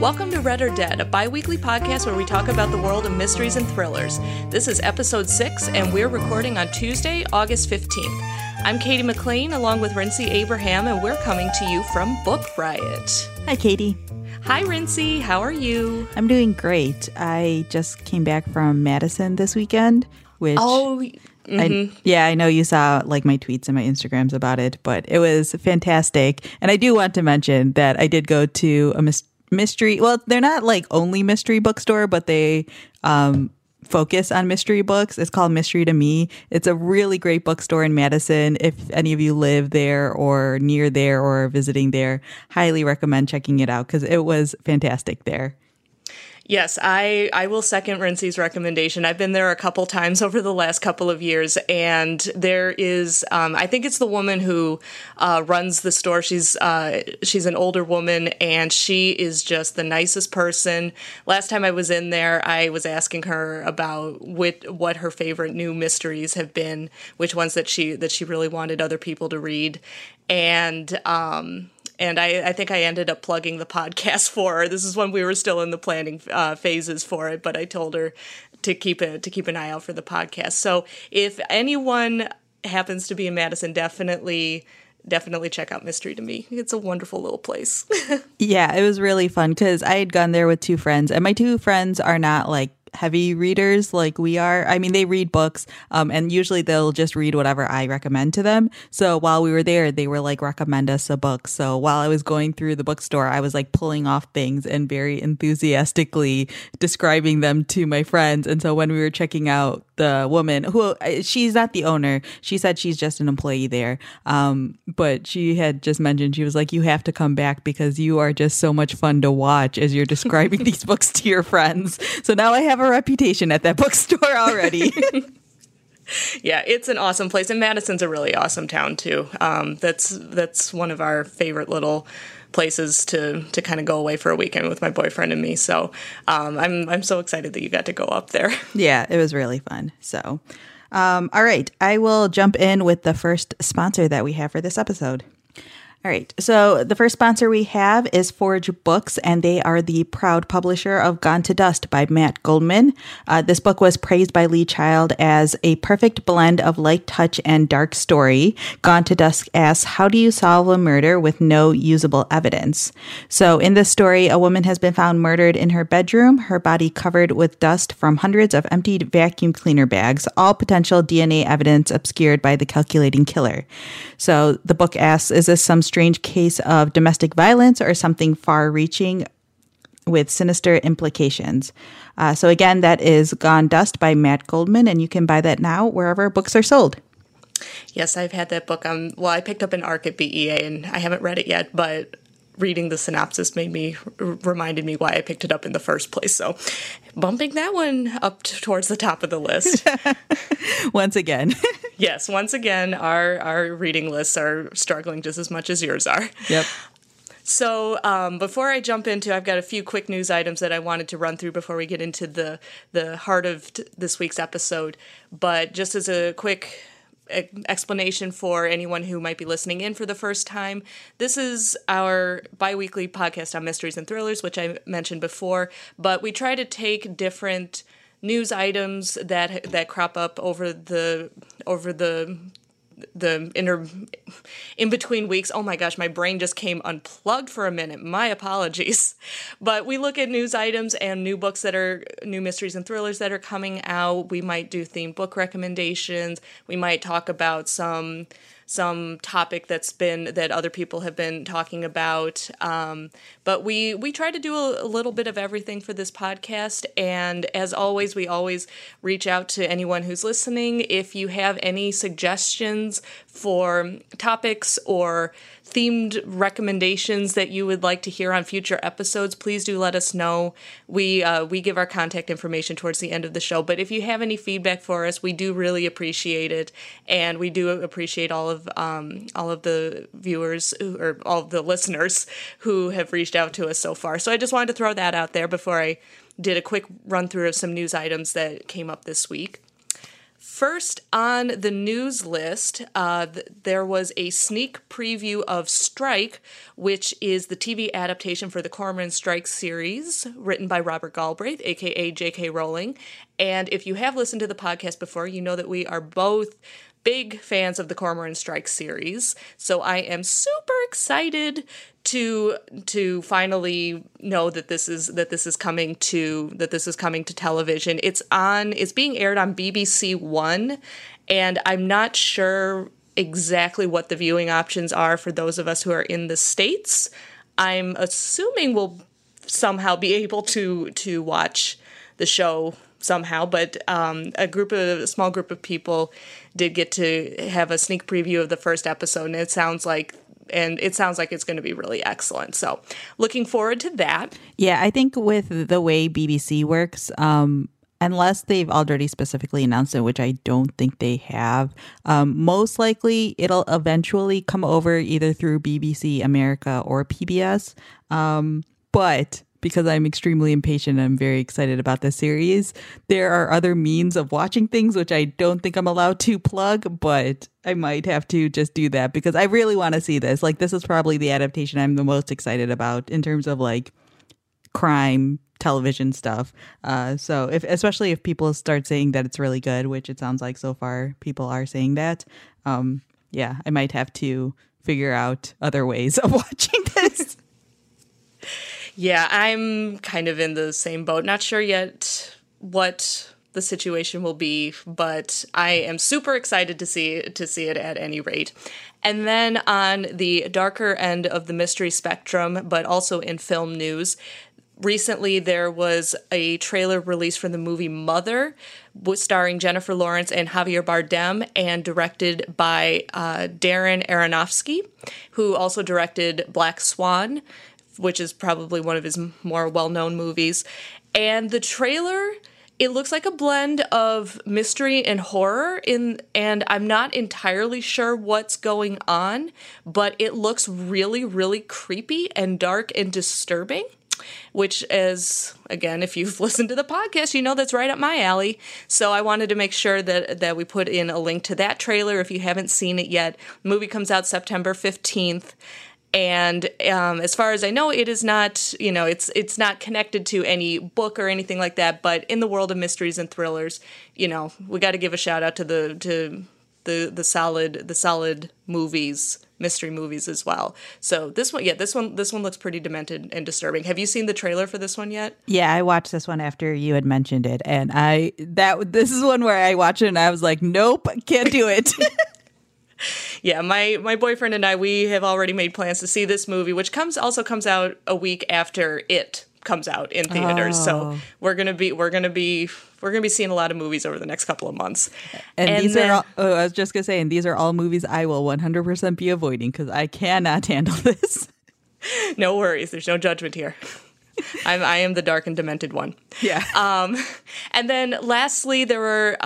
Welcome to Read or Dead, a bi-weekly podcast where we talk about the world of mysteries and thrillers. This is episode 6, and we're recording on Tuesday, August 15th. I'm Katie McLean, along with Rincey Abraham, and we're coming to you from Book Riot. Hi, Katie. Hi, Rincey. How are you? I'm doing great. I just came back from Madison this weekend, which... Oh, mm-hmm. I know you saw like my tweets and my Instagrams about it, but it was fantastic. And I do want to mention that I did go to a mystery. Well, they're not like only mystery bookstore, but they focus on mystery books. It's called Mystery to Me. It's a really great bookstore in Madison. If any of you live there or near there or are visiting there, highly recommend checking it out because it was fantastic there. Yes, I will second Rincey's recommendation. I've been there a couple times over the last couple of years, and there is, I think it's the woman who runs the store. She's an older woman, and she is just the nicest person. Last time I was in there, I was asking her about what her favorite new mysteries have been, which ones that she really wanted other people to read, And I think I ended up plugging the podcast for her. This is when we were still in the planning phases for it, but I told her to keep an eye out for the podcast. So if anyone happens to be in Madison, definitely check out Mystery to Me. It's a wonderful little place. Yeah, it was really fun because I had gone there with two friends, and my two friends are not like heavy readers like we are. I mean, they read books and usually they'll just read whatever I recommend to them. So while we were there, they were like, recommend us a book. So while I was going through the bookstore, I was like pulling off things and very enthusiastically describing them to my friends. And so when we were checking out, the woman, who she's not the owner, she said she's just an employee there, but she had just mentioned, she was like, you have to come back because you are just so much fun to watch as you're describing these books to your friends. So now I have a reputation at that bookstore already. Yeah, it's an awesome place, and Madison's a really awesome town too. That's one of our favorite little places to kind of go away for a weekend with my boyfriend and me. So I'm so excited that you got to go up there. Yeah, it was really fun. So, all right, I will jump in with the first sponsor that we have for this episode. All right, so the first sponsor we have is Forge Books, and they are the proud publisher of Gone to Dust by Matt Goldman. This book was praised by Lee Child as a perfect blend of light touch and dark story. Gone to Dust asks, how do you solve a murder with no usable evidence? So in this story, a woman has been found murdered in her bedroom, her body covered with dust from hundreds of emptied vacuum cleaner bags, all potential DNA evidence obscured by the calculating killer. So the book asks, is this some strange case of domestic violence or something far-reaching with sinister implications? So again, that is Gone Dust by Matt Goldman, and you can buy that now wherever books are sold. Yes, I've had that book. Well, I picked up an ARC at BEA, and I haven't read it yet, but reading the synopsis reminded me why I picked it up in the first place. So bumping that one up towards the top of the list. Once again. Yes, once again, our reading lists are struggling just as much as yours are. Yep. So before I jump into, I've got a few quick news items that I wanted to run through before we get into the heart of this week's episode. But just as a quick explanation for anyone who might be listening in for the first time, this is our bi-weekly podcast on mysteries and thrillers, which I mentioned before, but we try to take different news items that crop up in between weeks. Oh my gosh, my brain just came unplugged for a minute. My apologies. But we look at news items and new books that are new mysteries and thrillers that are coming out. We might do themed book recommendations. We might talk about some topic that other people have been talking about. But we try to do a little bit of everything for this podcast. And as always, we always reach out to anyone who's listening. If you have any suggestions for topics or themed recommendations that you would like to hear on future episodes, please do let us know. We give our contact information towards the end of the show, but if you have any feedback for us, we do really appreciate it, and we do appreciate all of the viewers or all of the listeners who have reached out to us so far. So I just wanted to throw that out there before I did a quick run through of some news items that came up this week. First on the news list, there was a sneak preview of Strike, which is the TV adaptation for the Cormoran Strike series, written by Robert Galbraith, a.k.a. J.K. Rowling. And if you have listened to the podcast before, you know that we are both big fans of the Cormoran Strike series. So I am super excited to finally know that this is coming to television. It's being aired on BBC One, and I'm not sure exactly what the viewing options are for those of us who are in the States. I'm assuming we'll somehow be able to watch the show somehow, but a small group of people did get to have a sneak preview of the first episode, and it sounds like it's going to be really excellent. So looking forward to that. Yeah, I think with the way BBC works, unless they've already specifically announced it, which I don't think they have, most likely it'll eventually come over either through BBC America or PBS. But because I'm extremely impatient and I'm very excited about this series, there are other means of watching things, which I don't think I'm allowed to plug, but I might have to just do that because I really want to see this. Like, this is probably the adaptation I'm the most excited about in terms of like crime television stuff. So especially if people start saying that it's really good, which it sounds like so far people are saying that, I might have to figure out other ways of watching this. Yeah, I'm kind of in the same boat. Not sure yet what the situation will be, but I am super excited to see it at any rate. And then on the darker end of the mystery spectrum, but also in film news, recently there was a trailer released for the movie Mother, starring Jennifer Lawrence and Javier Bardem, and directed by Darren Aronofsky, who also directed Black Swan, which is probably one of his more well-known movies. And the trailer, it looks like a blend of mystery and horror, and I'm not entirely sure what's going on, but it looks really, really creepy and dark and disturbing, which is, again, if you've listened to the podcast, you know that's right up my alley. So I wanted to make sure that we put in a link to that trailer if you haven't seen it yet. The movie comes out September 15th. And as far as I know, it is not, it's not connected to any book or anything like that. But in the world of mysteries and thrillers, we got to give a shout out to the solid movies, mystery movies as well. So this one looks pretty demented and disturbing. Have you seen the trailer for this one yet? Yeah, I watched this one after you had mentioned it, and this is one where I watched it and I was like, nope, can't do it. Yeah, my boyfriend and I, we have already made plans to see this movie, which also comes out a week after it comes out in theaters. Oh. So we're gonna be seeing a lot of movies over the next couple of months. And these are all movies I will 100% be avoiding because I cannot handle this. No worries, there's no judgment here. I am the dark and demented one. Yeah. And then lastly, there were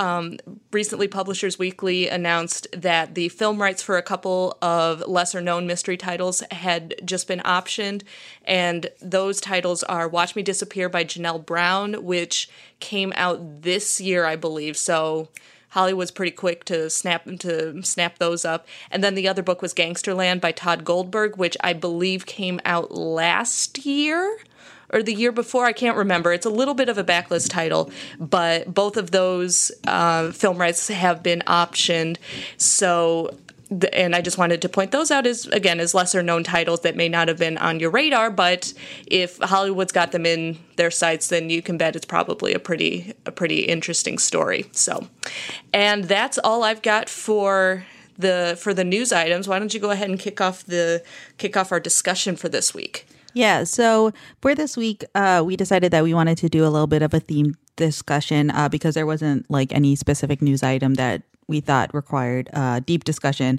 recently Publishers Weekly announced that the film rights for a couple of lesser-known mystery titles had just been optioned, and those titles are Watch Me Disappear by Janelle Brown, which came out this year, I believe, so Hollywood's pretty quick to snap those up. And then the other book was Gangsterland by Todd Goldberg, which I believe came out last year, or the year before, I can't remember. It's a little bit of a backlist title, but both of those film rights have been optioned. So, and I just wanted to point those out as lesser-known titles that may not have been on your radar, but if Hollywood's got them in their sights, then you can bet it's probably a pretty interesting story. So, and that's all I've got for the news items. Why don't you go ahead and kick off our discussion for this week? Yeah, so for this week, we decided that we wanted to do a little bit of a theme discussion because there wasn't like any specific news item that we thought required deep discussion.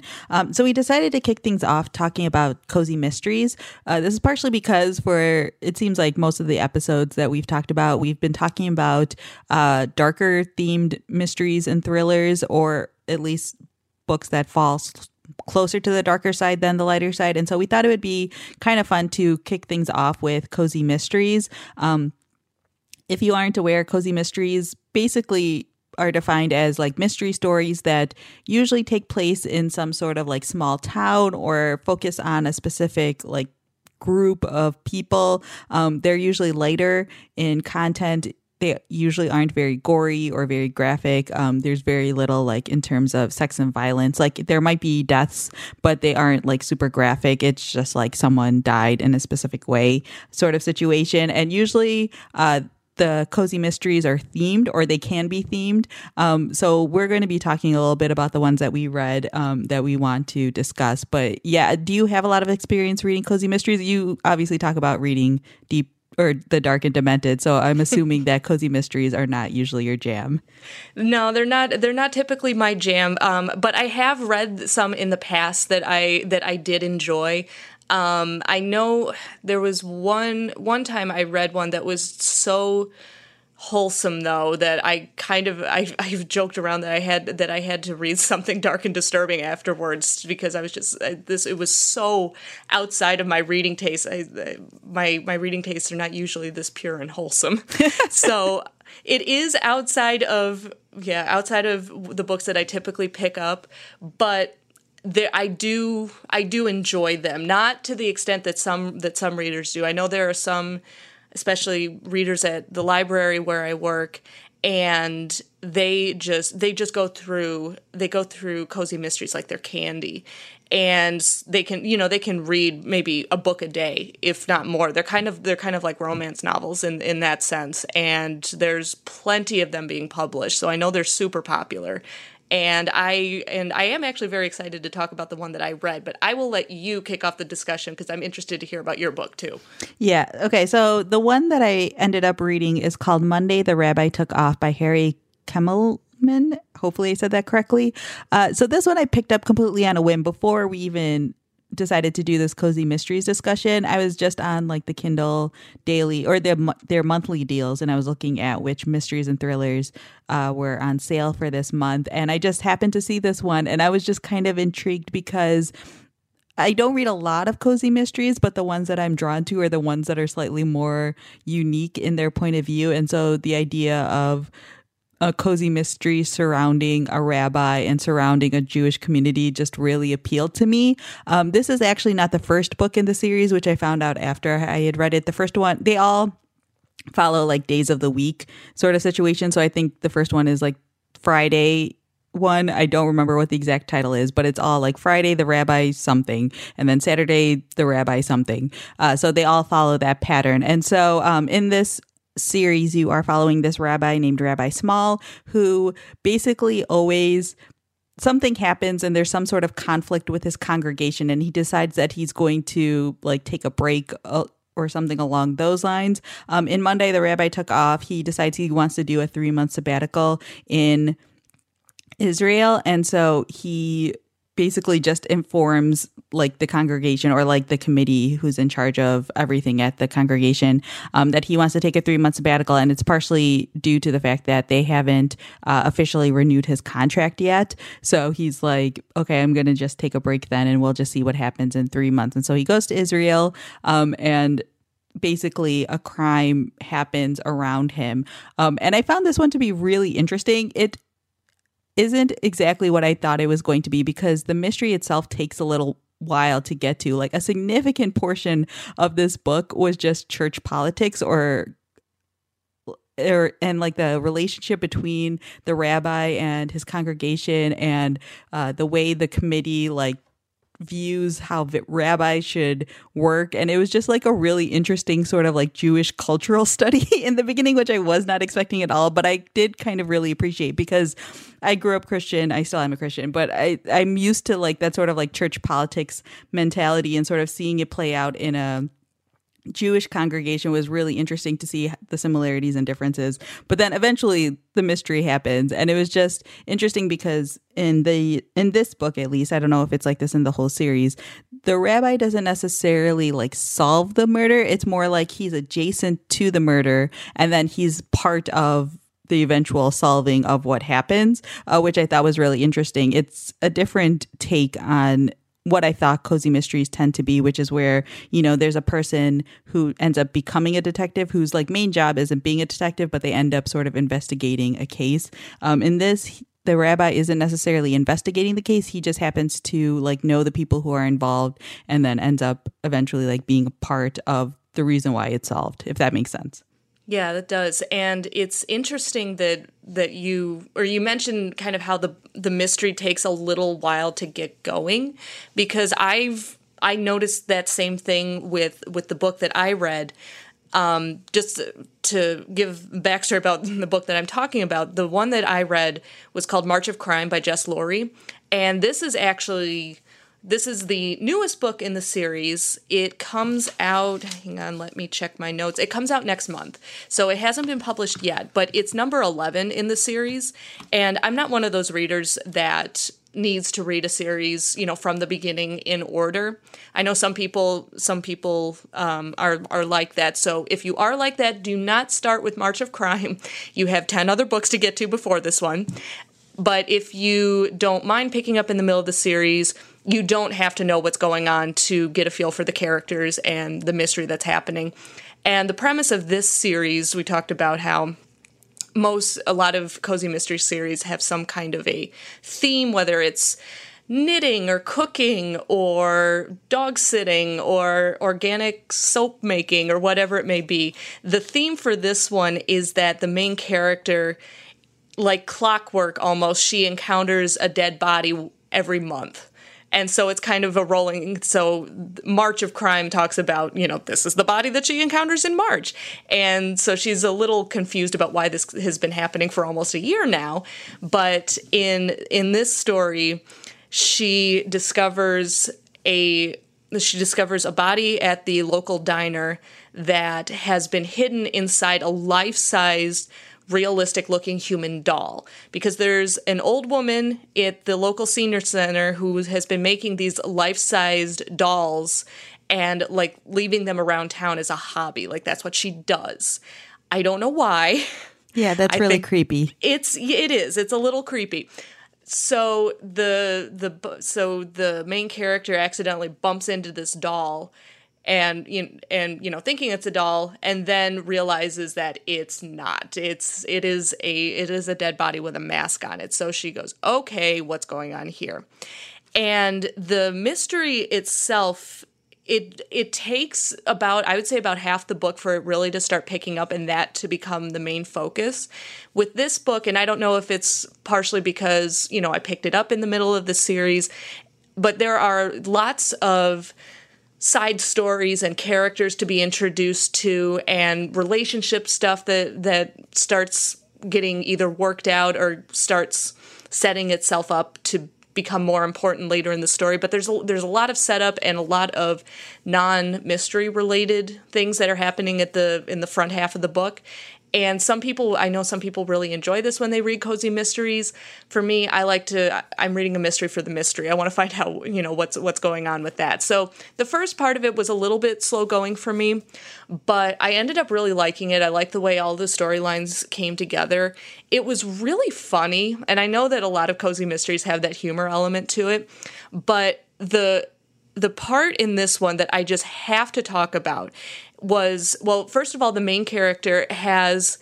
So we decided to kick things off talking about cozy mysteries. This is partially because it seems like most of the episodes that we've talked about, we've been talking about darker themed mysteries and thrillers, or at least books that fall closer to the darker side than the lighter side. And so we thought it would be kind of fun to kick things off with cozy mysteries. If you aren't aware, cozy mysteries basically are defined as like mystery stories that usually take place in some sort of like small town or focus on a specific like group of people. They're usually lighter in content. They usually aren't very gory or very graphic. There's very little like in terms of sex and violence. Like there might be deaths, but they aren't like super graphic. It's just like someone died in a specific way sort of situation. And usually the cozy mysteries are themed, or they can be themed. So we're going to be talking a little bit about the ones that we read that we want to discuss. But yeah, do you have a lot of experience reading cozy mysteries? You obviously talk about reading deep or the dark and demented. So I'm assuming that cozy mysteries are not usually your jam. No, they're not. They're not typically my jam. But I have read some in the past that I did enjoy. I know there was one time I read one that was so wholesome, though, that I kind of I've joked around that I had to read something dark and disturbing afterwards, because I was just it was so outside of my reading taste. My reading tastes are not usually this pure and wholesome. So it is outside of the books that I typically pick up, but I do enjoy them, not to the extent that some readers do. I know there are some, especially readers at the library where I work, and they go through cozy mysteries like they're candy, and they can read maybe a book a day, if not more. They're kind of like romance novels in that sense, and there's plenty of them being published. So I know they're super popular. And I am actually very excited to talk about the one that I read, but I will let you kick off the discussion because I'm interested to hear about your book too. Yeah. Okay. So the one that I ended up reading is called Monday the Rabbi Took Off by Harry Kemmelman. Hopefully I said that correctly. So this one I picked up completely on a whim before we even decided to do this cozy mysteries discussion. I was just on like the Kindle daily or their monthly deals, and I was looking at which mysteries and thrillers were on sale for this month, and I just happened to see this one, and I was just kind of intrigued because I don't read a lot of cozy mysteries, but the ones that I'm drawn to are the ones that are slightly more unique in their point of view. And so the idea of a cozy mystery surrounding a rabbi and surrounding a Jewish community just really appealed to me. This is actually not the first book in the series, which I found out after I had read it. The first one, they all follow like days of the week sort of situation. So I think the first one is like Friday one. I don't remember what the exact title is, but it's all like Friday, the rabbi something, and then Saturday, the rabbi something. So they all follow that pattern. And so in this series, you are following this rabbi named Rabbi Small, who basically always something happens and there's some sort of conflict with his congregation, and he decides that he's going to like take a break or something along those lines. In Monday, the Rabbi Took Off, he decides he wants to do a 3-month sabbatical in Israel, and so he basically just informs like the congregation or like the committee who's in charge of everything at the congregation that he wants to take a 3-month sabbatical. And it's partially due to the fact that they haven't officially renewed his contract yet. So he's like, okay, I'm going to just take a break then, and we'll just see what happens in 3 months. And so he goes to Israel and basically a crime happens around him. And I found this one to be really interesting. It isn't exactly what I thought it was going to be, because the mystery itself takes a little while to get to. Like a significant portion of this book was just church politics and like the relationship between the rabbi and his congregation, and the way the committee like views how rabbi should work. And it was just like a really interesting sort of like Jewish cultural study in the beginning, which I was not expecting at all, but I did kind of really appreciate, because I grew up Christian. I still am a Christian, but I'm used to like that sort of like church politics mentality, and sort of seeing it play out in a Jewish congregation was really interesting to see the similarities and differences. But then eventually the mystery happens, and it was just interesting because in this book, at least, I don't know if it's like this in the whole series, the rabbi doesn't necessarily like solve the murder. It's more like he's adjacent to the murder, and then he's part of the eventual solving of what happens, which I thought was really interesting. It's a different take on what I thought cozy mysteries tend to be, which is where, you know, there's a person who ends up becoming a detective whose like main job isn't being a detective, but they end up sort of investigating a case. In this, the rabbi isn't necessarily investigating the case. He just happens to like know the people who are involved and then ends up eventually like being a part of the reason why it's solved, if that makes sense. Yeah, that does. And it's interesting that you mentioned kind of how the mystery takes a little while to get going, because I noticed that same thing with the book that I read. Just to give backstory about the book that I'm talking about, the one that I read was called March of Crime by Jess Laurie. And this is the newest book in the series. It comes out, hang on, let me check my notes. It comes out next month. So it hasn't been published yet, but it's number 11 in the series. And I'm not one of those readers that needs to read a series, you know, from the beginning in order. I know some people are like that. So if you are like that, do not start with March of Crime. You have 10 other books to get to before this one. But if you don't mind picking up in the middle of the series, you don't have to know what's going on to get a feel for the characters and the mystery that's happening. And the premise of this series, we talked about how a lot of cozy mystery series have some kind of a theme, whether it's knitting or cooking or dog sitting or organic soap making or whatever it may be. The theme for this one is that the main character, like clockwork almost, she encounters a dead body every month. And so it's kind of a rolling. So March of Crime talks about, you know, this is the body that she encounters in March. And so she's a little confused about why this has been happening for almost a year now. But in this story, she discovers a body at the local diner that has been hidden inside a life-sized, realistic-looking human doll, because there's an old woman at the local senior center who has been making these life-sized dolls and, like, leaving them around town as a hobby. Like, that's what she does. I don't know why. Yeah, that's really creepy. It is. It's a little creepy. So the main character accidentally bumps into this doll and thinking it's a doll, and then realizes that it's not. It is a dead body with a mask on it. So she goes, okay, what's going on here? And the mystery itself, it takes about half the book for it really to start picking up and that to become the main focus. With this book, and I don't know if it's partially because, you know, I picked it up in the middle of the series, but there are lots of side stories and characters to be introduced to and relationship stuff that starts getting either worked out or starts setting itself up to become more important later in the story. But there's a lot of setup and a lot of non-mystery related things that are happening in the front half of the book. And I know some people really enjoy this when they read cozy mysteries. For me, I'm reading a mystery for the mystery. I want to find out, you know, what's going on with that. So the first part of it was a little bit slow going for me, but I ended up really liking it. I like the way all the storylines came together. It was really funny. And I know that a lot of cozy mysteries have that humor element to it, but the part in this one that I just have to talk about was, well, first of all, the main character has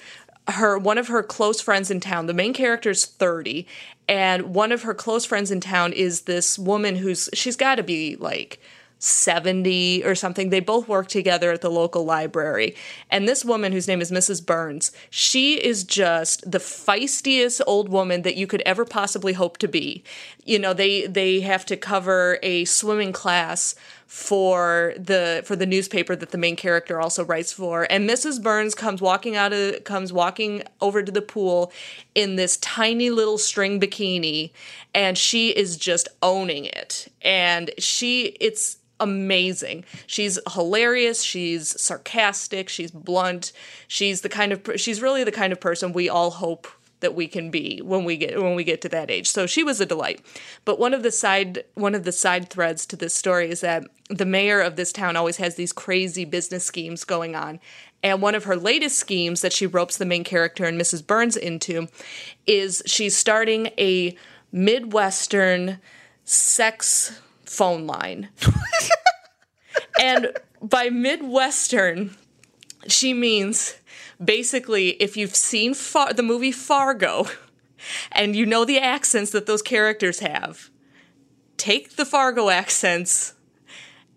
one of her close friends in town. The main character's 30, and one of her close friends in town is this woman she's got to be like 70 or something. They both work together at the local library. And this woman, whose name is Mrs. Burns, she is just the feistiest old woman that you could ever possibly hope to be. You know, they have to cover a swimming class for the newspaper that the main character also writes for, and Mrs. Burns comes walking over to the pool in this tiny little string bikini, and she is just owning it, and it's amazing. She's hilarious, she's sarcastic, she's blunt, she's really the kind of person we all hope that we can be when we get to that age. So she was a delight. But one of the side threads to this story is that the mayor of this town always has these crazy business schemes going on. And one of her latest schemes that she ropes the main character and Mrs. Burns into is she's starting a Midwestern sex phone line. And by Midwestern, she means basically if you've seen the movie Fargo and you know the accents that those characters have, take the Fargo accents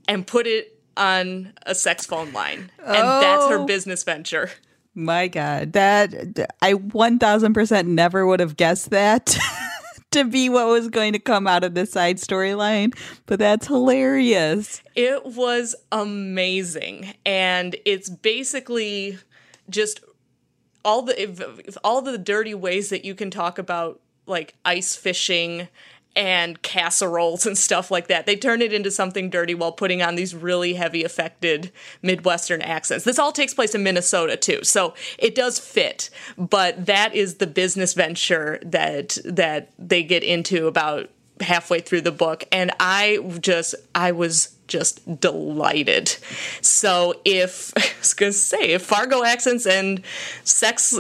and put it on a sex phone line. Oh. And that's her business venture. My God, that I 1,000% never would have guessed that to be what was going to come out of this side storyline. But that's hilarious. It was amazing. And it's basically just all the dirty ways that you can talk about, like ice fishing and casseroles and stuff like that. They turn it into something dirty while putting on these really heavy affected Midwestern accents. This all takes place in Minnesota too, so it does fit. But that is the business venture that they get into about halfway through the book, and I was just delighted. So if Fargo accents and sex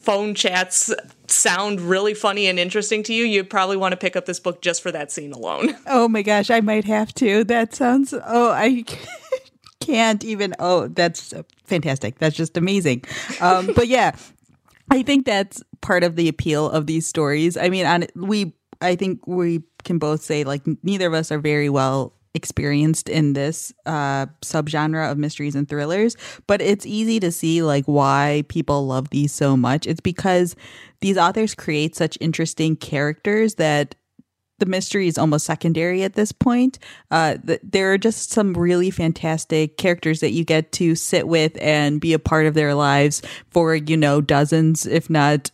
phone chats sound really funny and interesting to you, you'd probably want to pick up this book just for that scene alone. Oh my gosh, I might have to. That sounds, I can't even, that's fantastic. That's just amazing. But yeah, I think that's part of the appeal of these stories. I mean, I think we can both say, like, neither of us are very well experienced in this subgenre of mysteries and thrillers, but it's easy to see like why people love these so much. It's because these authors create such interesting characters that the mystery is almost secondary at this point. There are just some really fantastic characters that you get to sit with and be a part of their lives for, you know, dozens, if not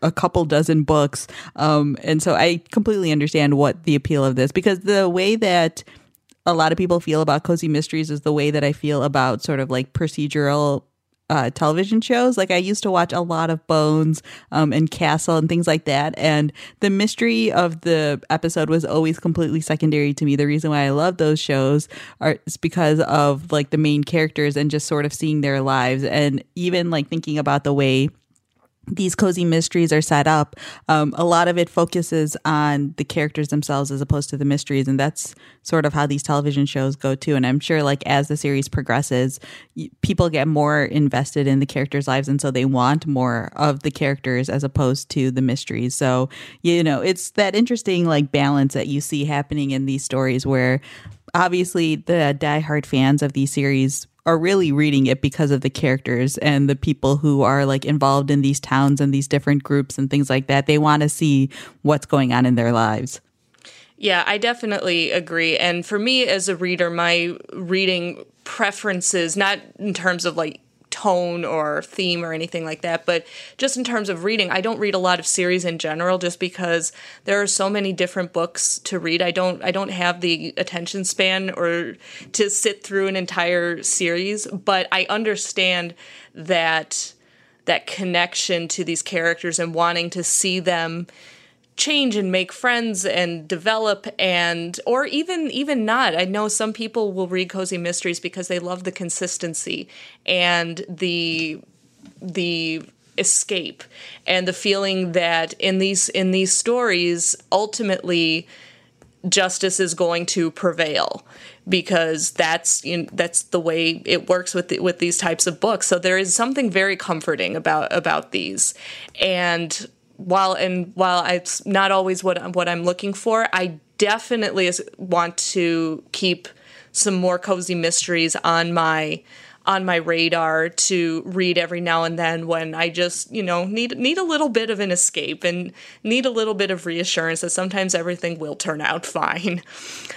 a couple dozen books. And so I completely understand what the appeal of this, because the way that a lot of people feel about cozy mysteries is the way that I feel about sort of like procedural television shows. Like I used to watch a lot of Bones and Castle and things like that. And the mystery of the episode was always completely secondary to me. The reason why I love those shows is because of like the main characters and just sort of seeing their lives. And even like thinking about the way these cozy mysteries are set up, a lot of it focuses on the characters themselves as opposed to the mysteries. And that's sort of how these television shows go too. And I'm sure like as the series progresses, people get more invested in the characters' lives. And so they want more of the characters as opposed to the mysteries. So, you know, it's that interesting like balance that you see happening in these stories where obviously the diehard fans of these series are really reading it because of the characters and the people who are like involved in these towns and these different groups and things like that. They want to see what's going on in their lives. Yeah, I definitely agree. And for me as a reader, my reading preferences, not in terms of like tone or theme or anything like that, but just in terms of reading, I don't read a lot of series in general just because there are so many different books to read. I don't have the attention span or to sit through an entire series, but I understand that connection to these characters and wanting to see them change and make friends and develop, and or even not. I know some people will read cozy mysteries because they love the consistency and the escape and the feeling that in these stories ultimately justice is going to prevail, because that's the way it works with these types of books. So there is something very comforting about these. And while it's not always what I'm looking for, I definitely want to keep some more cozy mysteries on my radar to read every now and then when I just, you know, need a little bit of an escape and need a little bit of reassurance that sometimes everything will turn out fine.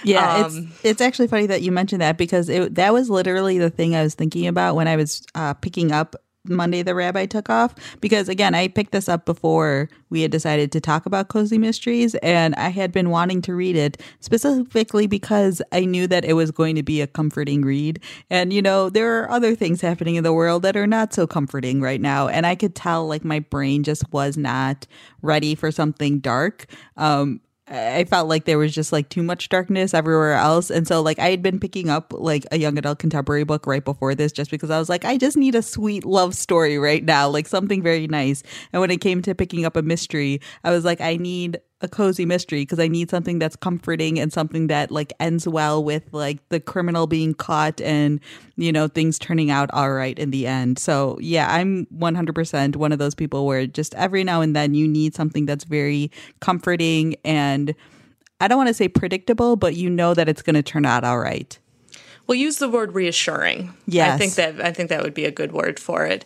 Yeah, it's actually funny that you mentioned that, because that was literally the thing I was thinking about when I was picking up Monday the Rabbi Took Off, because again, I picked this up before we had decided to talk about cozy mysteries, and I had been wanting to read it specifically because I knew that it was going to be a comforting read. And you know, there are other things happening in the world that are not so comforting right now, and I could tell like my brain just was not ready for something dark. I felt like there was just like too much darkness everywhere else. And so like I had been picking up like a young adult contemporary book right before this just because I was like, I just need a sweet love story right now, like something very nice. And when it came to picking up a mystery, I was like, I need a cozy mystery because I need something that's comforting and something that like ends well with like the criminal being caught and, you know, things turning out all right in the end. So yeah, I'm 100% one of those people where just every now and then you need something that's very comforting and I don't want to say predictable, but you know that it's going to turn out all right. Well, use the word reassuring. Yes. I think that would be a good word for it.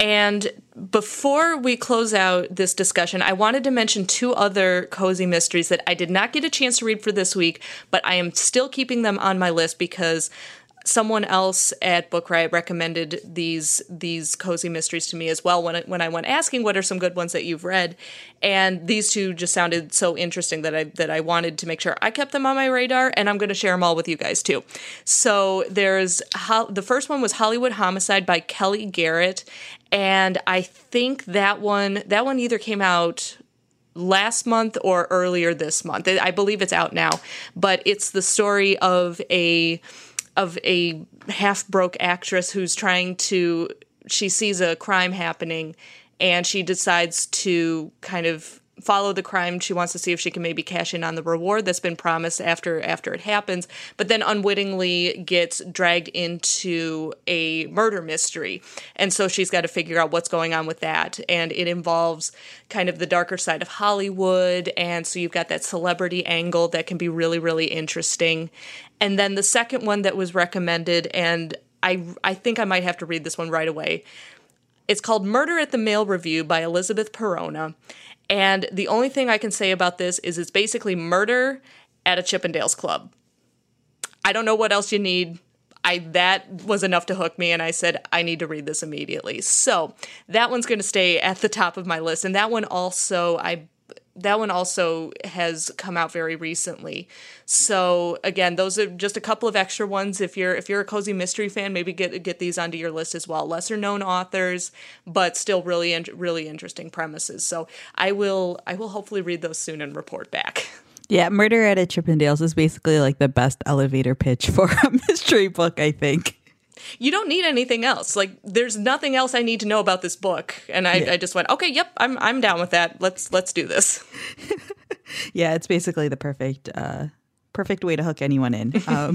And before we close out this discussion, I wanted to mention two other cozy mysteries that I did not get a chance to read for this week, but I am still keeping them on my list because someone else at Book Riot recommended these cozy mysteries to me as well when I went asking what are some good ones that you've read, and these two just sounded so interesting that I wanted to make sure I kept them on my radar, and I'm going to share them all with you guys too. So there's the first one was Hollywood Homicide by Kelly Garrett, and I think that one either came out last month or earlier this month. I believe it's out now, but it's the story of a half-broke actress who's she sees a crime happening, and she decides to kind of follow the crime. She wants to see if she can maybe cash in on the reward that's been promised after it happens, but then unwittingly gets dragged into a murder mystery. And so she's got to figure out what's going on with that. And it involves kind of the darker side of Hollywood. And so you've got that celebrity angle that can be really, really interesting. And then the second one that was recommended, and I think I might have to read this one right away. It's called Murder at the Mail Review by Elizabeth Perona. And the only thing I can say about this is it's basically murder at a Chippendales club. I don't know what else you need. That was enough to hook me, and I said, I need to read this immediately. So that one's going to stay at the top of my list. And that one also has come out very recently. So again, those are just a couple of extra ones. If you're a cozy mystery fan, maybe get these onto your list as well. Lesser known authors, but still really interesting premises. So I will hopefully read those soon and report back. Yeah, Murder at a Chippendales is basically like the best elevator pitch for a mystery book, I think. You don't need anything else. Like, there's nothing else I need to know about this book. And I just went, okay, yep, I'm down with that. Let's do this. Yeah, it's basically the perfect way to hook anyone in. All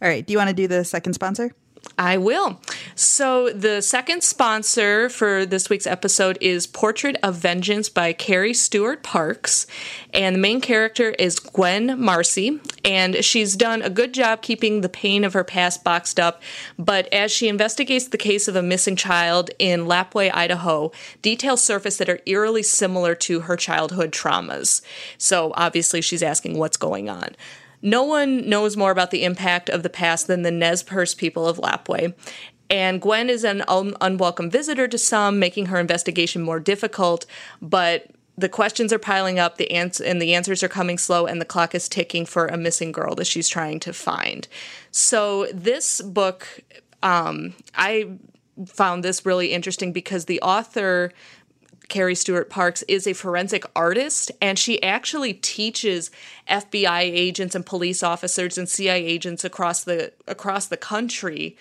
right. Do you want to do the second sponsor? I will. So the second sponsor for this week's episode is Portrait of Vengeance by Carrie Stewart Parks. And the main character is Gwen Marcy. And she's done a good job keeping the pain of her past boxed up. But as she investigates the case of a missing child in Lapway, Idaho, details surface that are eerily similar to her childhood traumas. So obviously she's asking what's going on. No one knows more about the impact of the past than the Nez Perce people of Lapway, and Gwen is an unwelcome visitor to some, making her investigation more difficult, but the questions are piling up, the answers are coming slow, and the clock is ticking for a missing girl that she's trying to find. So this book, I found this really interesting because the author, Carrie Stewart Parks, is a forensic artist, and she actually teaches FBI agents and police officers and CIA agents across the country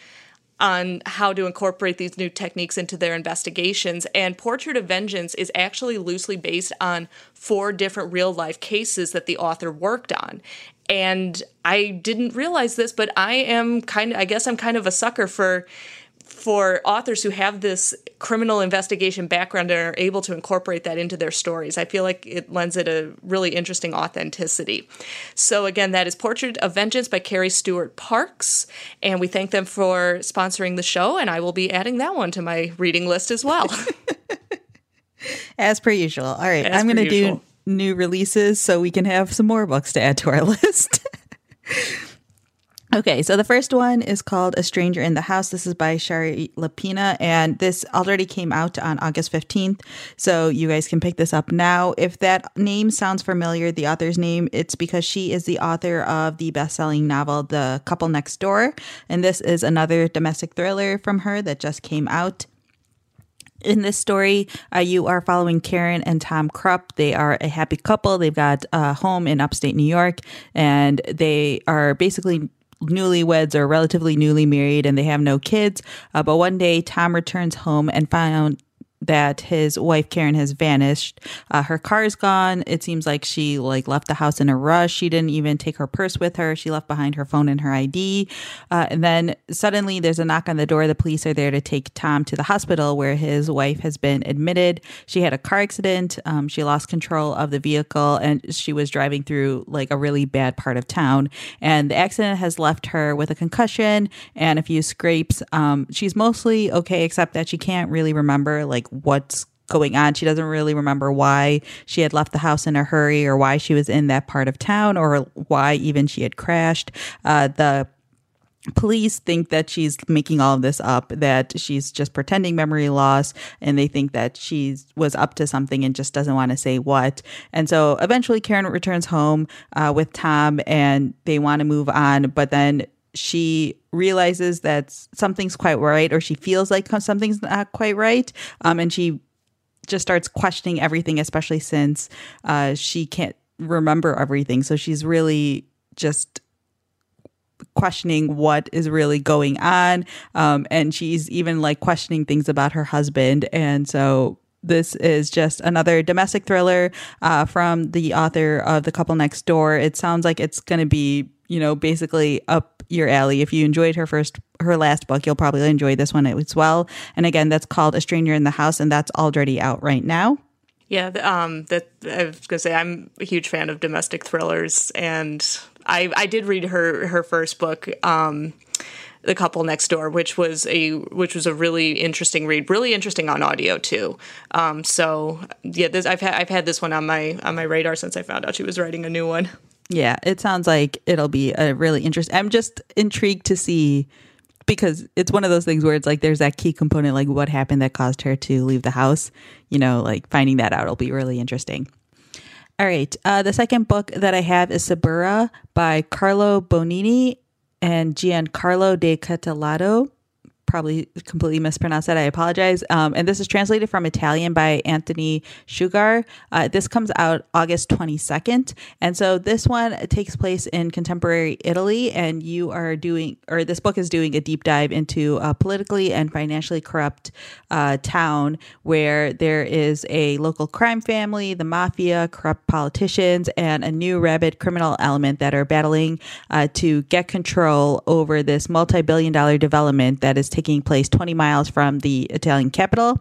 on how to incorporate these new techniques into their investigations. And Portrait of Vengeance is actually loosely based on 4 different real-life cases that the author worked on. And I didn't realize this, but I guess I'm kind of a sucker for authors who have this criminal investigation background and are able to incorporate that into their stories. I feel like it lends it a really interesting authenticity. So again, that is Portrait of Vengeance by Carrie Stewart Parks, and we thank them for sponsoring the show, and I will be adding that one to my reading list as well. As per usual. All right, I'm going to do new releases so we can have some more books to add to our list. Okay, so the first one is called A Stranger in the House. This is by Shari Lapina, and this already came out on August 15th, so you guys can pick this up now. If that name sounds familiar, the author's name, it's because she is the author of the best-selling novel, The Couple Next Door, and this is another domestic thriller from her that just came out. In this story, you are following Karen and Tom Krupp. They are a happy couple. They've got a home in upstate New York, and they are basically newlyweds or relatively newly married, and they have no kids. But one day Tom returns home and found that his wife Karen has vanished. Her car is gone. It seems like she left the house in a rush. She didn't even take her purse with her. She left behind her phone and her ID. And then suddenly there's a knock on the door. The police are there to take Tom to the hospital where his wife has been admitted. She had a car accident. She lost control of the vehicle and she was driving through a really bad part of town. And the accident has left her with a concussion and a few scrapes. She's mostly okay, except that she can't really remember what's going on. She doesn't really remember why she had left the house in a hurry or why she was in that part of town or why even she had crashed. The police think that she's making all of this up, that she's just pretending memory loss, and they think that she was up to something and just doesn't want to say what. And so eventually Karen returns home with Tom and they want to move on, but then she realizes that something's quite right, or she feels like something's not quite right. And she just starts questioning everything, especially since she can't remember everything. So she's really just questioning what is really going on. And she's even questioning things about her husband. And so this is just another domestic thriller from the author of The Couple Next Door. It sounds like it's going to be, basically up your alley. If you enjoyed her last book, you'll probably enjoy this one as well. And again, that's called A Stranger in the House, and that's already out right now. Yeah, that I was going to say, I'm a huge fan of domestic thrillers, and I did read her first book, The Couple Next Door, which was a really interesting read, really interesting on audio too. I've had this one on my radar since I found out she was writing a new one. Yeah, it sounds like it'll be a really interesting. I'm just intrigued to see, because it's one of those things where it's there's that key component, what happened that caused her to leave the house. Finding that out will be really interesting. All right. The second book that I have is Suburra by Carlo Bonini and Giancarlo De Cataldo. Probably completely mispronounced that. I apologize. And this is translated from Italian by Anthony Sugar. This comes out August 22nd. And so this one takes place in contemporary Italy. And this book is doing a deep dive into a politically and financially corrupt town where there is a local crime family, the mafia, corrupt politicians, and a new rabid criminal element that are battling to get control over this multi-billion-dollar development that is taking place 20 miles from the Italian capital.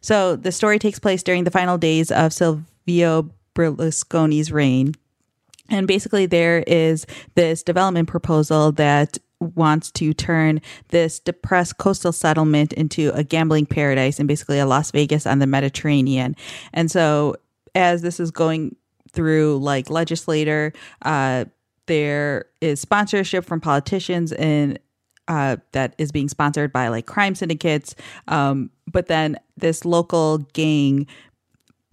So the story takes place during the final days of Silvio Berlusconi's reign. And basically there is this development proposal that wants to turn this depressed coastal settlement into a gambling paradise and basically a Las Vegas on the Mediterranean. And so as this is going through legislator, there is sponsorship from politicians and that is being sponsored by crime syndicates. But then this local gang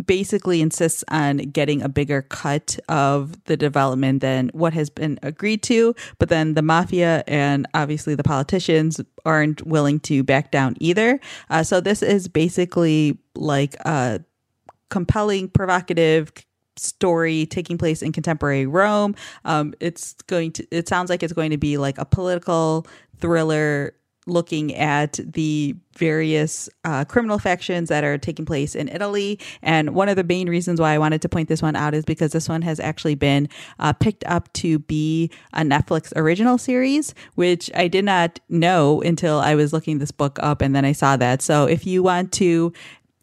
basically insists on getting a bigger cut of the development than what has been agreed to. But then the mafia and obviously the politicians aren't willing to back down either. So this is basically a compelling, provocative story taking place in contemporary Rome. It sounds like it's going to be a political thriller looking at the various criminal factions that are taking place in Italy. And one of the main reasons why I wanted to point this one out is because this one has actually been picked up to be a Netflix original series, which I did not know until I was looking this book up and then I saw that. So if you want to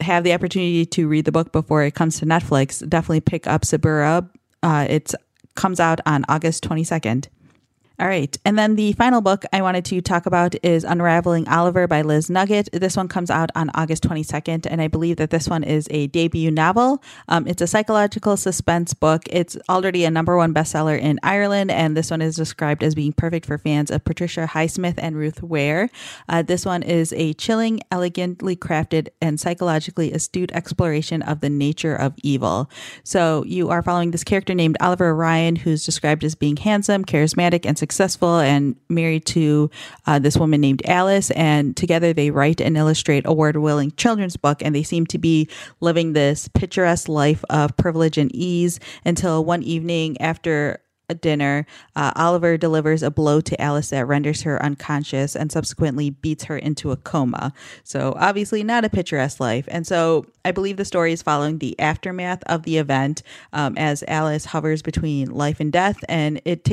have the opportunity to read the book before it comes to Netflix, definitely pick up Suburra. It comes out on August 22nd. All right. And then the final book I wanted to talk about is Unraveling Oliver by Liz Nugget. This one comes out on August 22nd. And I believe that this one is a debut novel. It's a psychological suspense book. It's already a #1 bestseller in Ireland. And this one is described as being perfect for fans of Patricia Highsmith and Ruth Ware. This one is a chilling, elegantly crafted and psychologically astute exploration of the nature of evil. So you are following this character named Oliver Ryan, who's described as being handsome, charismatic, and successful, and married to this woman named Alice, and together they write and illustrate award-winning children's book, and they seem to be living this picturesque life of privilege and ease until one evening after a dinner. Oliver delivers a blow to Alice that renders her unconscious and subsequently beats her into a coma. So obviously not a picturesque life. And so I believe the story is following the aftermath of the event as Alice hovers between life and death, and it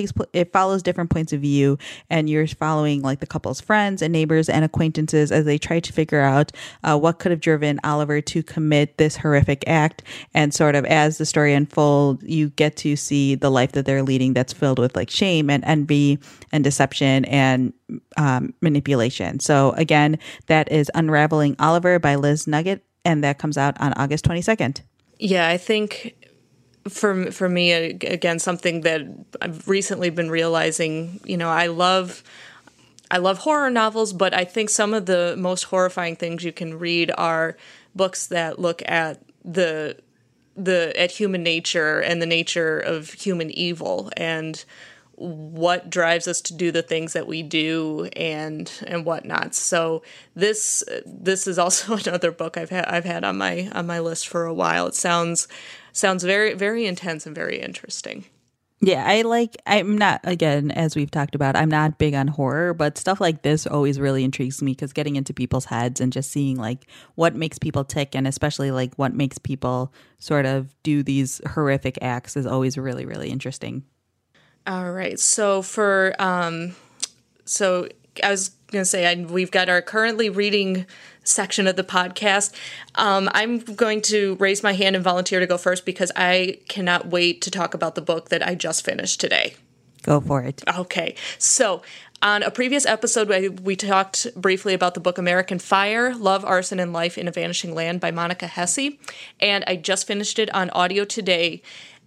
follows different points of view, and you're following like the couple's friends and neighbors and acquaintances as they try to figure out what could have driven Oliver to commit this horrific act. And sort of as the story unfolds, you get to see the life that they're leading that's filled with like shame and envy and deception and manipulation. So again, that is Unraveling Oliver by Liz Nugget, and that comes out on August 22nd. Yeah, I think for me, again, something that I've recently been realizing, you know, I love horror novels, but I think some of the most horrifying things you can read are books that look at at human nature and the nature of human evil and what drives us to do the things that we do and whatnot. So this is also another book I've had on my list for a while. It sounds very, very intense and very interesting. Yeah, I'm not, again, as we've talked about, I'm not big on horror, but stuff like this always really intrigues me because getting into people's heads and just seeing like what makes people tick and especially like what makes people sort of do these horrific acts is always really, really interesting. All right. So so I was going to say, we've got our currently reading section of the podcast. I'm going to raise my hand and volunteer to go first because I cannot wait to talk about the book that I just finished today. Go for it. Okay. So on a previous episode, we talked briefly about the book American Fire, Love, Arson, and Life in a Vanishing Land by Monica Hesse. And I just finished it on audio today.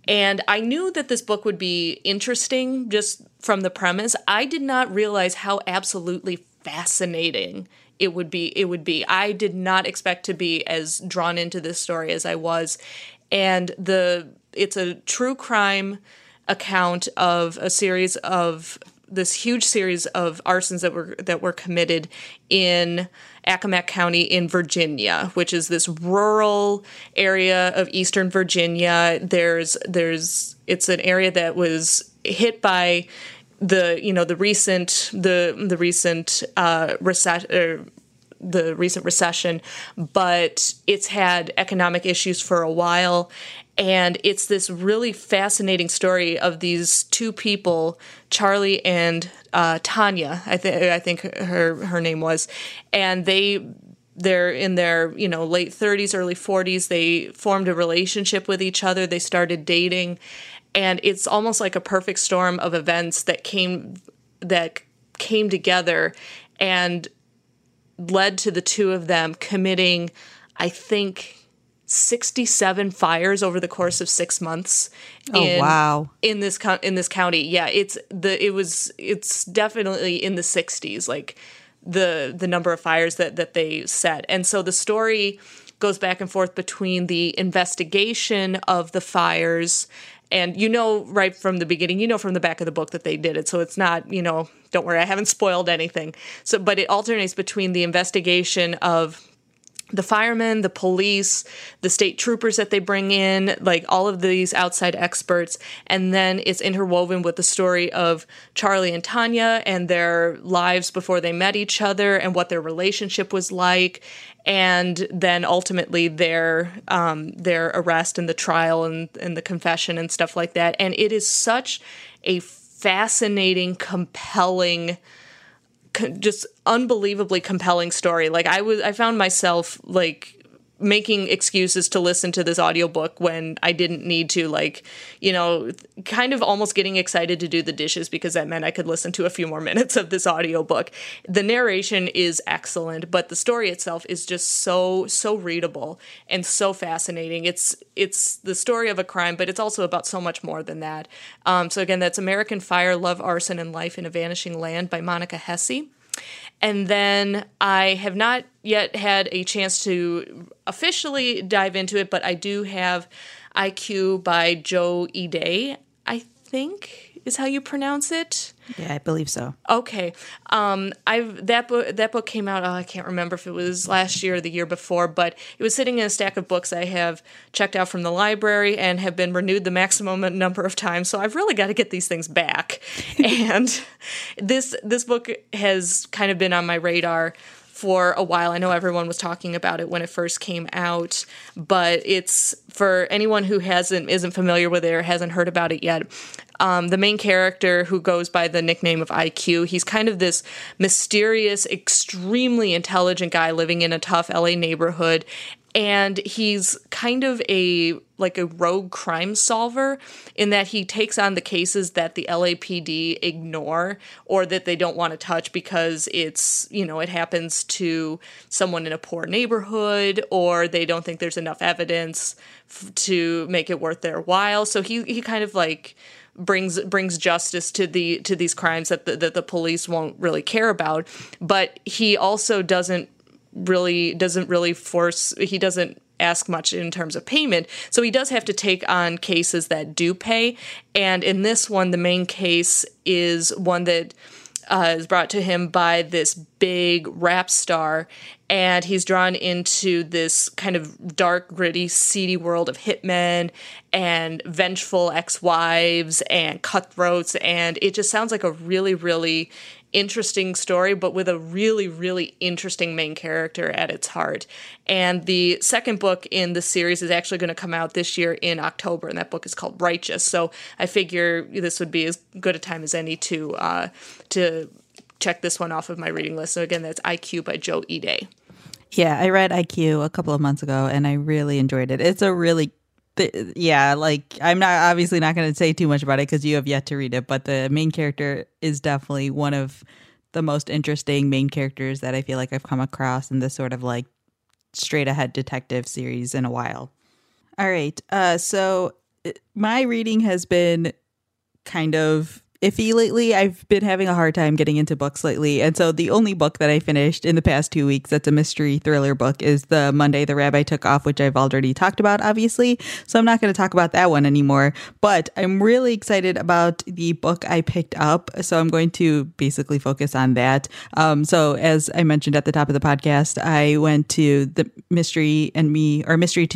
And I knew that this book would be interesting just from the premise. I did not realize how absolutely fascinating it would be. I did not expect to be as drawn into this story as I was. And it's a true crime account of a series of this huge series of arsons that were committed in Accomack County in Virginia, which is this rural area of eastern Virginia. It's an area that was hit by the recent recession, but it's had economic issues for a while. And it's this really fascinating story of these two people, Charlie and Tanya, I think her name was, and they're in their, late 30s, early 40s. They formed a relationship with each other. They started dating. And it's almost like a perfect storm of events that came together and led to the two of them committing, I think, 67 fires over the course of 6 months. In this county. Yeah, it's definitely in the 60s, like the number of fires that they set. And so the story goes back and forth between the investigation of the fires. And right from the beginning, from the back of the book that they did it. So it's not, don't worry, I haven't spoiled anything. So, but it alternates between the investigation of the firemen, the police, the state troopers that they bring in, like all of these outside experts. And then it's interwoven with the story of Charlie and Tanya and their lives before they met each other and what their relationship was like. And then ultimately their arrest and the trial and the confession and stuff like that. And it is such a fascinating, compelling, just unbelievably compelling story. Like I found myself like making excuses to listen to this audiobook when I didn't need to, kind of almost getting excited to do the dishes because that meant I could listen to a few more minutes of this audiobook. The narration is excellent, but the story itself is just so, so readable and so fascinating. It's the story of a crime, but it's also about so much more than that. So again, that's American Fire, Love, Arson, and Life in a Vanishing Land by Monica Hesse. And then I have not yet had a chance to officially dive into it, but I do have IQ by Joe Ide, I think. is how you pronounce it. Yeah, I believe so. Okay. That book came out, I can't remember if it was last year or the year before, but it was sitting in a stack of books I have checked out from the library and have been renewed the maximum number of times, so I've really got to get these things back. And this book has kind of been on my radar for a while. I know everyone was talking about it when it first came out, but it's for anyone who isn't familiar with it or hasn't heard about it yet. The main character, who goes by the nickname of IQ, he's kind of this mysterious, extremely intelligent guy living in a tough LA neighborhood, and he's kind of a rogue crime solver in that he takes on the cases that the LAPD ignore or that they don't want to touch because it's, you know, it happens to someone in a poor neighborhood or they don't think there's enough evidence to make it worth their while. So he kind of like brings justice to these crimes that the police won't really care about, but he also doesn't ask much in terms of payment. So he does have to take on cases that do pay. And in this one, the main case is one that is brought to him by this big rap star. And he's drawn into this kind of dark, gritty, seedy world of hitmen and vengeful ex-wives and cutthroats. And it just sounds like a really, really interesting story, but with a really, really interesting main character at its heart. And the second book in the series is actually going to come out this year in October, and that book is called Righteous. So I figure this would be as good a time as any to check this one off of my reading list. So again, that's IQ by Joe Ide. Yeah, I read IQ a couple of months ago, and I really enjoyed it. It's a really I'm not obviously not going to say too much about it because you have yet to read it, but the main character is definitely one of the most interesting main characters that I feel like I've come across in this sort of like straight ahead detective series in a while. All right. So my reading has been kind of iffy lately. I've been having a hard time getting into books lately. And so the only book that I finished in the past 2 weeks that's a mystery thriller book is the Monday the Rabbi Took Off, which I've already talked about, obviously. So I'm not going to talk about that one anymore. But I'm really excited about the book I picked up. So I'm going to basically focus on that. So as I mentioned at the top of the podcast, I went to the Mystery to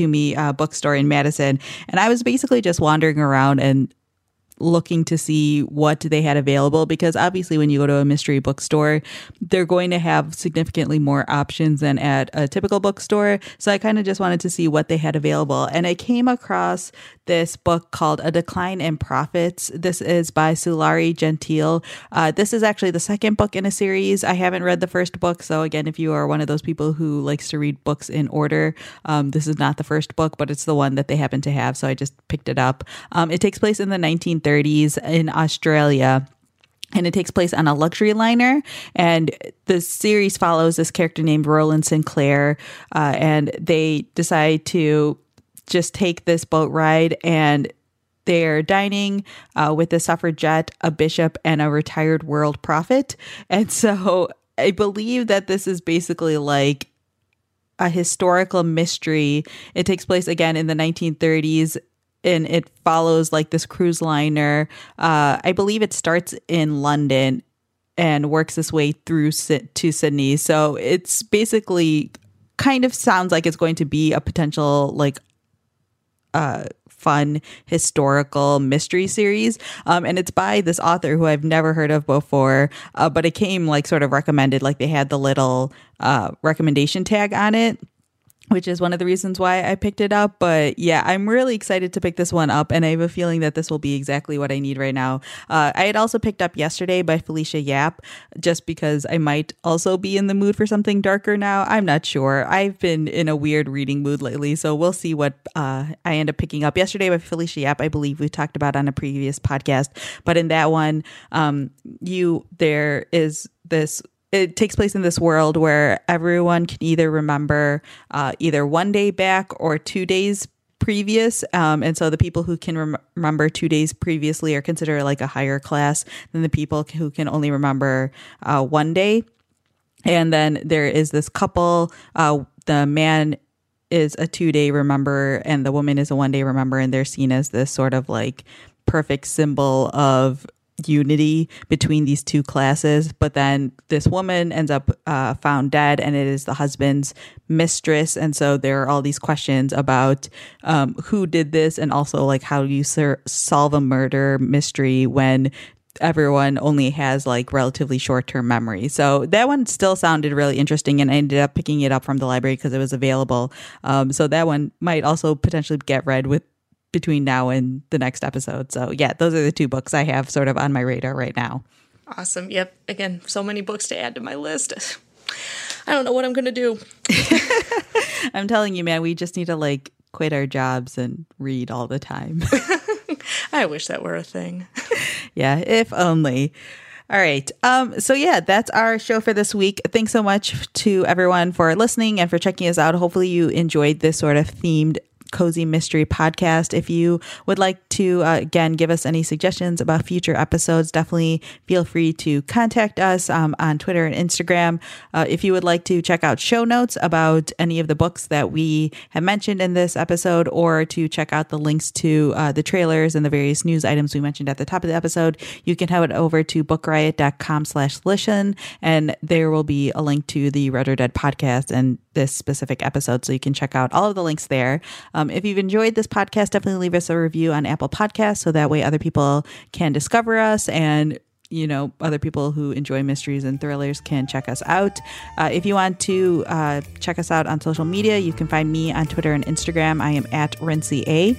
Me bookstore in Madison. And I was basically just wandering around and looking to see what they had available, because obviously when you go to a mystery bookstore, they're going to have significantly more options than at a typical bookstore. So I kind of just wanted to see what they had available. And I came across this book called A Decline in Profits. This is by Sulari Gentile. This is actually the second book in a series. I haven't read the first book. So again, if you are one of those people who likes to read books in order, this is not the first book, but it's the one that they happen to have. So I just picked it up. It takes place in the 1930s in Australia, and it takes place on a luxury liner. And the series follows this character named Roland Sinclair, and they decide to just take this boat ride, and they're dining with a suffragette, a bishop, and a retired world prophet. And so I believe that this is basically like a historical mystery. It takes place again in the 1930s. And it follows like this cruise liner. I believe it starts in London and works its way through to Sydney. So it's basically kind of sounds like it's going to be a potential like fun historical mystery series. And it's by this author who I've never heard of before, but it came like sort of recommended, like they had the little recommendation tag on it, which is one of the reasons why I picked it up. But yeah, I'm really excited to pick this one up, and I have a feeling that this will be exactly what I need right now. I had also picked up Yesterday by Felicia Yap, just because I might also be in the mood for something darker now. I'm not sure. I've been in a weird reading mood lately, so we'll see what I end up picking up. Yesterday by Felicia Yap, I believe we talked about on a previous podcast. But in that one, there is this... It takes place in this world where everyone can either remember either 1 day back or 2 days previous. And so the people who can remember 2 days previously are considered like a higher class than the people who can only remember 1 day. And then there is this couple, the man is a 2 day rememberer and the woman is a 1 day rememberer, and they're seen as this sort of like perfect symbol of unity between these two classes. But then this woman ends up found dead, and it is the husband's mistress. And so there are all these questions about who did this, and also like how do you solve a murder mystery when everyone only has like relatively short-term memory. So that one still sounded really interesting, and I ended up picking it up from the library because it was available. So that one might also potentially get read with between now and the next episode. So yeah, those are the two books I have sort of on my radar right now. Awesome. Yep. Again, so many books to add to my list. I don't know what I'm going to do. I'm telling you, man, we just need to like quit our jobs and read all the time. I wish that were a thing. Yeah, if only. All right. So yeah, that's our show for this week. Thanks so much to everyone for listening and for checking us out. Hopefully you enjoyed this sort of themed cozy mystery podcast. If you would like to, again, give us any suggestions about future episodes, definitely feel free to contact us on Twitter and Instagram. If you would like to check out show notes about any of the books that we have mentioned in this episode, or to check out the links to the trailers and the various news items we mentioned at the top of the episode, you can head over to bookriot.com/listen, and there will be a link to the Red or Dead podcast and this specific episode, so you can check out all of the links there. If you've enjoyed this podcast, definitely leave us a review on Apple Podcasts, so that way other people can discover us, and you know, other people who enjoy mysteries and thrillers can check us out. If you want to check us out on social media, you can find me on Twitter and Instagram. I am at Rincey A.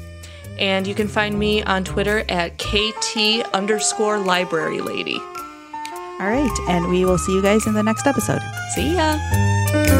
And you can find me on Twitter at KT_library lady. All right. And we will see you guys in the next episode. See ya.